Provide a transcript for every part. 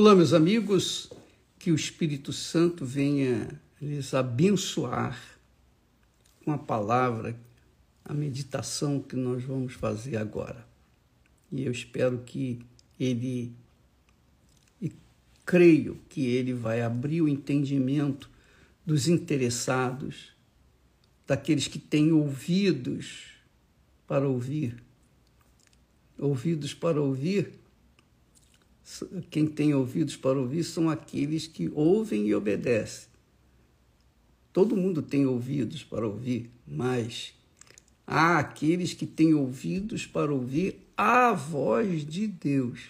Olá, meus amigos, que o Espírito Santo venha lhes abençoar com a palavra, a meditação que nós vamos fazer agora. E eu espero que ele, e creio que ele vai abrir o entendimento dos interessados, daqueles que têm ouvidos para ouvir. Ouvidos para ouvir. Quem tem ouvidos para ouvir são aqueles que ouvem e obedecem. Todo mundo tem ouvidos para ouvir, mas há aqueles que têm ouvidos para ouvir a voz de Deus.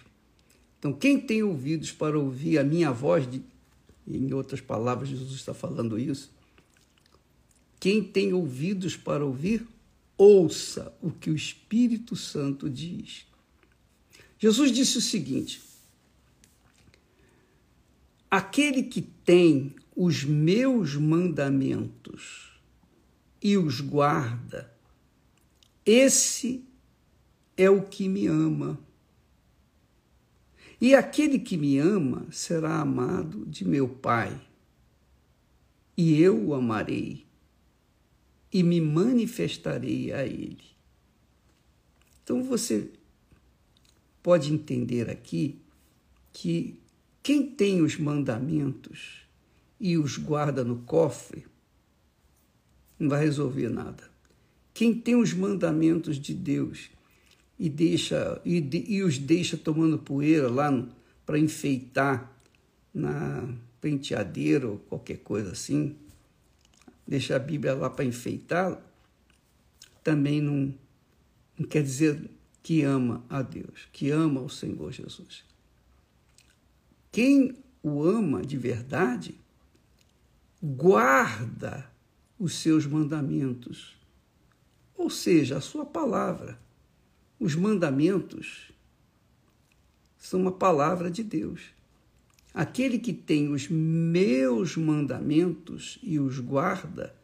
Então, quem tem ouvidos para ouvir a minha voz, em outras palavras, Jesus está falando isso, quem tem ouvidos para ouvir, ouça o que o Espírito Santo diz. Jesus disse o seguinte: aquele que tem os meus mandamentos e os guarda, esse é o que me ama. E aquele que me ama será amado de meu Pai, e eu o amarei e me manifestarei a ele. Então você pode entender aqui que quem tem os mandamentos e os guarda no cofre não vai resolver nada. Quem tem os mandamentos de Deus e os deixa tomando poeira lá para enfeitar na penteadeira ou qualquer coisa assim, deixa a Bíblia lá para enfeitar, também não quer dizer que ama a Deus, que ama o Senhor Jesus. Quem o ama de verdade, guarda os seus mandamentos, ou seja, a sua palavra. Os mandamentos são uma palavra de Deus. Aquele que tem os meus mandamentos e os guarda,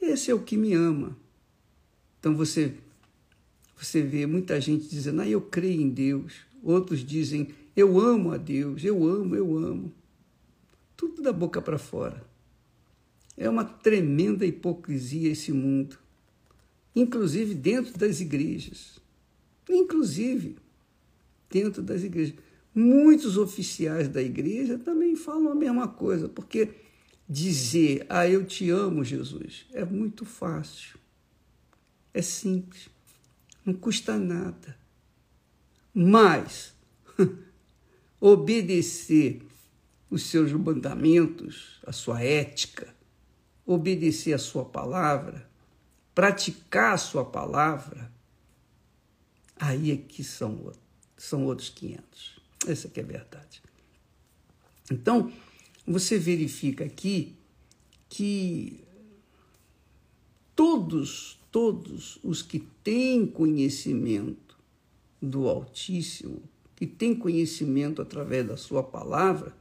esse é o que me ama. Então você vê muita gente dizendo, eu creio em Deus. Outros dizem, eu amo a Deus, eu amo. Tudo da boca para fora. É uma tremenda hipocrisia esse mundo, inclusive dentro das igrejas. Muitos oficiais da igreja também falam a mesma coisa, porque dizer, eu te amo, Jesus, é muito fácil, é simples, não custa nada. Mas obedecer os seus mandamentos, a sua ética, obedecer a sua palavra, praticar a sua palavra, aí é que são outros 500. Essa que é a verdade. Então, você verifica aqui que todos os que têm conhecimento do Altíssimo, que tem conhecimento através da sua palavra,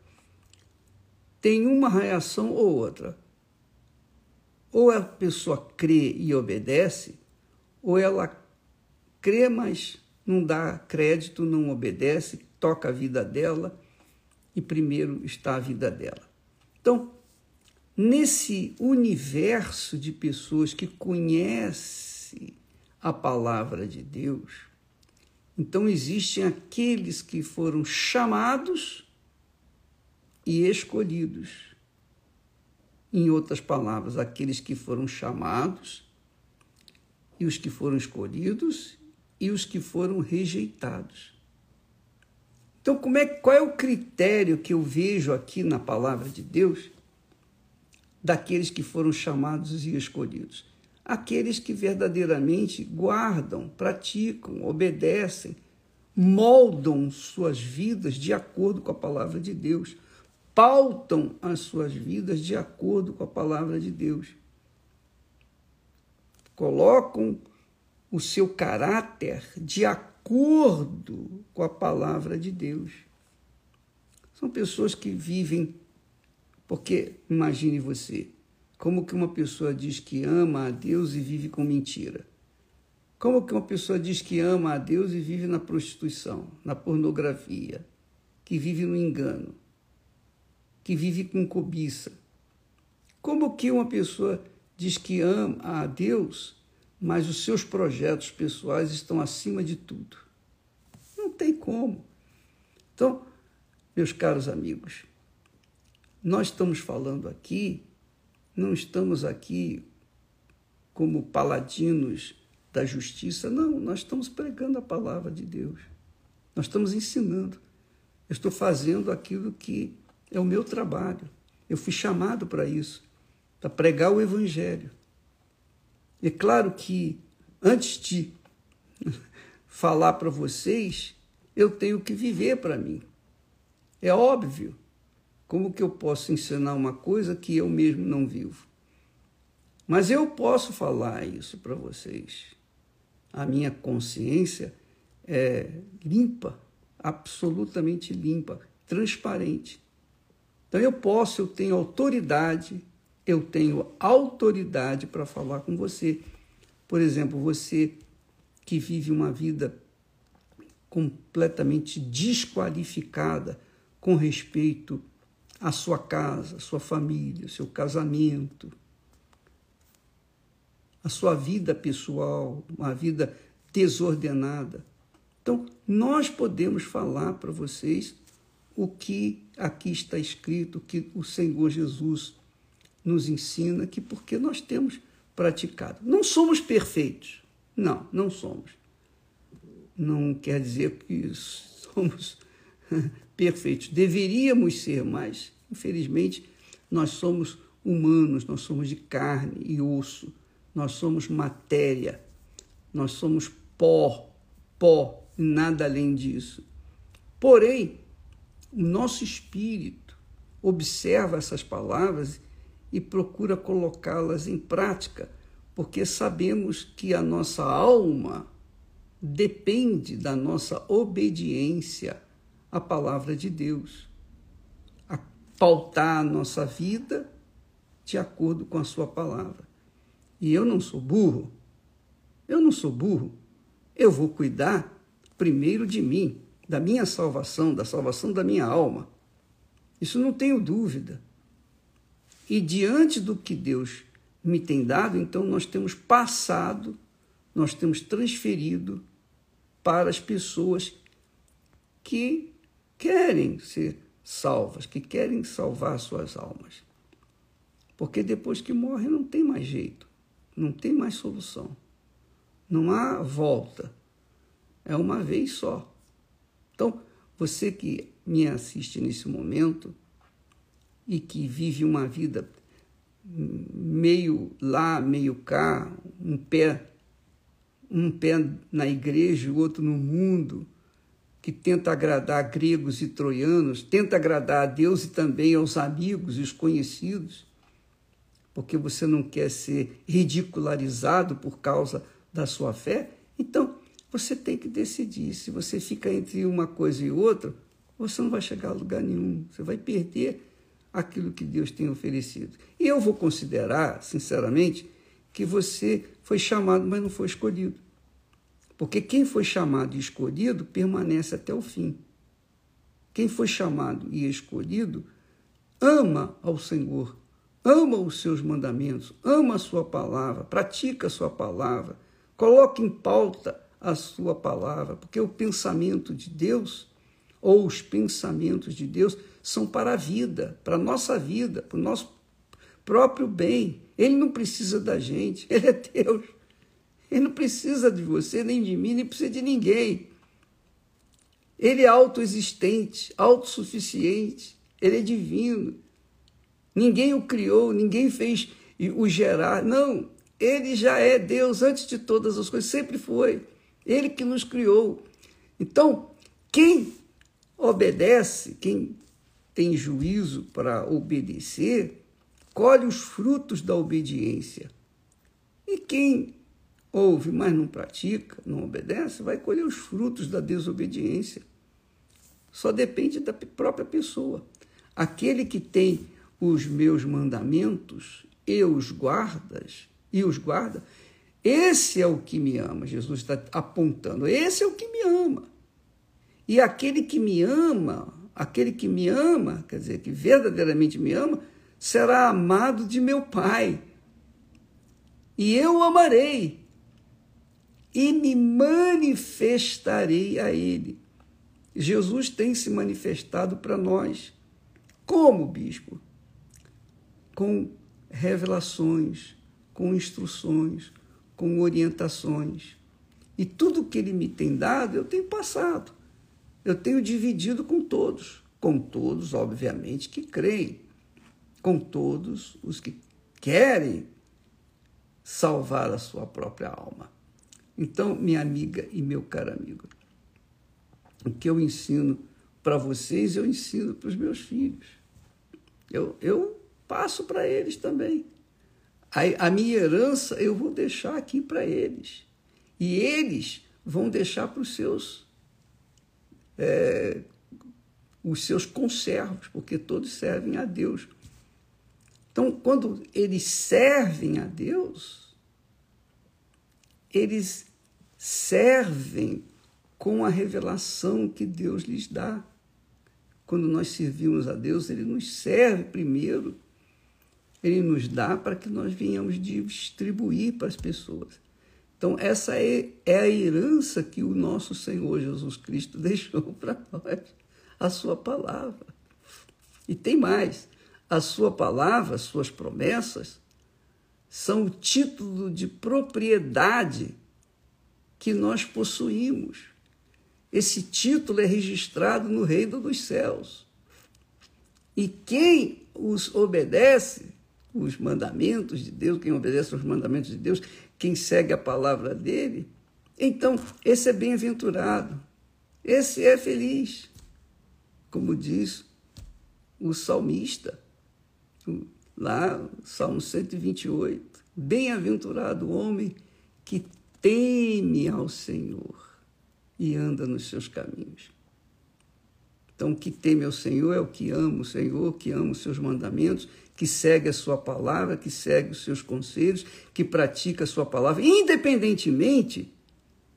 tem uma reação ou outra. Ou a pessoa crê e obedece, ou ela crê, mas não dá crédito, não obedece, toca a vida dela e primeiro está a vida dela. Então, nesse universo de pessoas que conhecem a palavra de Deus, então, existem aqueles que foram chamados e escolhidos. Em outras palavras, aqueles que foram chamados e os que foram escolhidos e os que foram rejeitados. Então, qual é o critério que eu vejo aqui na palavra de Deus daqueles que foram chamados e escolhidos? Aqueles que verdadeiramente guardam, praticam, obedecem, moldam suas vidas de acordo com a palavra de Deus, pautam as suas vidas de acordo com a palavra de Deus, colocam o seu caráter de acordo com a palavra de Deus. São pessoas que vivem, porque imagine você, como que uma pessoa diz que ama a Deus e vive com mentira? Como que uma pessoa diz que ama a Deus e vive na prostituição, na pornografia, que vive no engano? que vive com cobiça. Como que uma pessoa diz que ama a Deus, mas os seus projetos pessoais estão acima de tudo? Não tem como. Então, meus caros amigos, nós estamos falando aqui, não estamos aqui como paladinos da justiça, não, nós estamos pregando a palavra de Deus, nós estamos ensinando. Eu estou fazendo aquilo que é o meu trabalho, eu fui chamado para isso, para pregar o Evangelho. É claro que, antes de falar para vocês, eu tenho que viver para mim. É óbvio. Como que eu posso ensinar uma coisa que eu mesmo não vivo? Mas eu posso falar isso para vocês. A minha consciência é limpa, absolutamente limpa, transparente. Então eu tenho autoridade, para falar com você. Por exemplo, você que vive uma vida completamente desqualificada com respeito a sua casa, a sua família, o seu casamento, a sua vida pessoal, uma vida desordenada. Então, nós podemos falar para vocês o que aqui está escrito, o que o Senhor Jesus nos ensina, que porque nós temos praticado. Não somos perfeitos. Não, não somos. Não quer dizer que somos perfeitos. Deveríamos ser, mas, infelizmente, nós somos humanos, nós somos de carne e osso, nós somos matéria, nós somos pó, nada além disso. Porém, o nosso espírito observa essas palavras e procura colocá-las em prática, porque sabemos que a nossa alma depende da nossa obediência à palavra de Deus, a pautar a nossa vida de acordo com a sua palavra. E eu não sou burro, eu vou cuidar primeiro de mim, da minha salvação, da salvação da minha alma. Isso não tenho dúvida. E diante do que Deus me tem dado, então nós temos transferido para as pessoas que querem ser salvas, que querem salvar suas almas. Porque depois que morre não tem mais jeito. Não tem mais solução. Não há volta. É uma vez só. Então, você que me assiste nesse momento e que vive uma vida meio lá, meio cá, um pé na igreja e o outro no mundo, que tenta agradar gregos e troianos, tenta agradar a Deus e também aos amigos e os conhecidos, porque você não quer ser ridicularizado por causa da sua fé, então você tem que decidir. Se você fica entre uma coisa e outra, você não vai chegar a lugar nenhum, você vai perder aquilo que Deus tem oferecido. E eu vou considerar, sinceramente, que você foi chamado, mas não foi escolhido. Porque quem foi chamado e escolhido permanece até o fim. Quem foi chamado e escolhido ama ao Senhor, ama os seus mandamentos, ama a sua palavra, pratica a sua palavra, coloca em pauta a sua palavra, porque o pensamento de Deus, ou os pensamentos de Deus, são para a vida, para a nossa vida, para o nosso próprio bem. Ele não precisa da gente, ele é Deus. Ele não precisa de você, nem de mim, nem precisa de ninguém. Ele é autoexistente, autossuficiente, ele é divino. Ninguém o criou, ninguém fez o gerar. Não, ele já é Deus antes de todas as coisas, sempre foi. Ele que nos criou. Então, quem obedece, quem tem juízo para obedecer, colhe os frutos da obediência. E quem ouve, mas não pratica, não obedece, vai colher os frutos da desobediência. Só depende da própria pessoa. Aquele que tem os meus mandamentos, eu os guarda, esse é o que me ama, Jesus está apontando, esse é o que me ama. E aquele que me ama, aquele que me ama, quer dizer, que verdadeiramente me ama, será amado de meu Pai. E eu o amarei e me manifestarei a ele. Jesus tem se manifestado para nós. Como, bispo? Com revelações, com instruções, com orientações. E tudo que ele me tem dado, eu tenho passado. Eu tenho dividido com todos, obviamente, que creem, com todos os que querem salvar a sua própria alma. Então, minha amiga e meu caro amigo, o que eu ensino para vocês, eu ensino para os meus filhos. Eu passo para eles também. A minha herança eu vou deixar aqui para eles. E eles vão deixar para os seus conservos, porque todos servem a Deus. Então, quando eles servem a Deus, eles servem com a revelação que Deus lhes dá. Quando nós servimos a Deus, ele nos serve primeiro, ele nos dá para que nós venhamos distribuir para as pessoas. Então, essa é a herança que o nosso Senhor Jesus Cristo deixou para nós, a sua palavra. E tem mais. A sua palavra, as suas promessas, são o título de propriedade que nós possuímos. Esse título é registrado no reino dos céus. E quem os obedece, os mandamentos de Deus, quem obedece aos mandamentos de Deus, quem segue a palavra dele, então esse é bem-aventurado, esse é feliz, como diz o salmista, lá, Salmo 128, bem-aventurado o homem que teme ao Senhor e anda nos seus caminhos. Então, o que teme ao Senhor é o que ama o Senhor, que ama os seus mandamentos, que segue a sua palavra, que segue os seus conselhos, que pratica a sua palavra, independentemente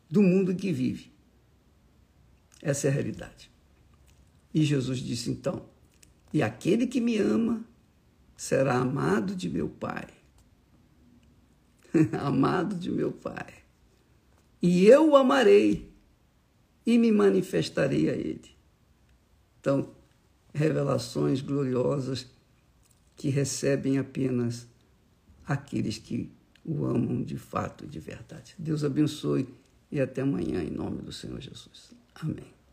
do mundo em que vive. Essa é a realidade. E Jesus disse, então, e aquele que me ama será amado de meu Pai. Amado de meu Pai. E eu o amarei e me manifestarei a ele. Então, revelações gloriosas que recebem apenas aqueles que o amam de fato e de verdade. Deus abençoe e até amanhã, em nome do Senhor Jesus. Amém.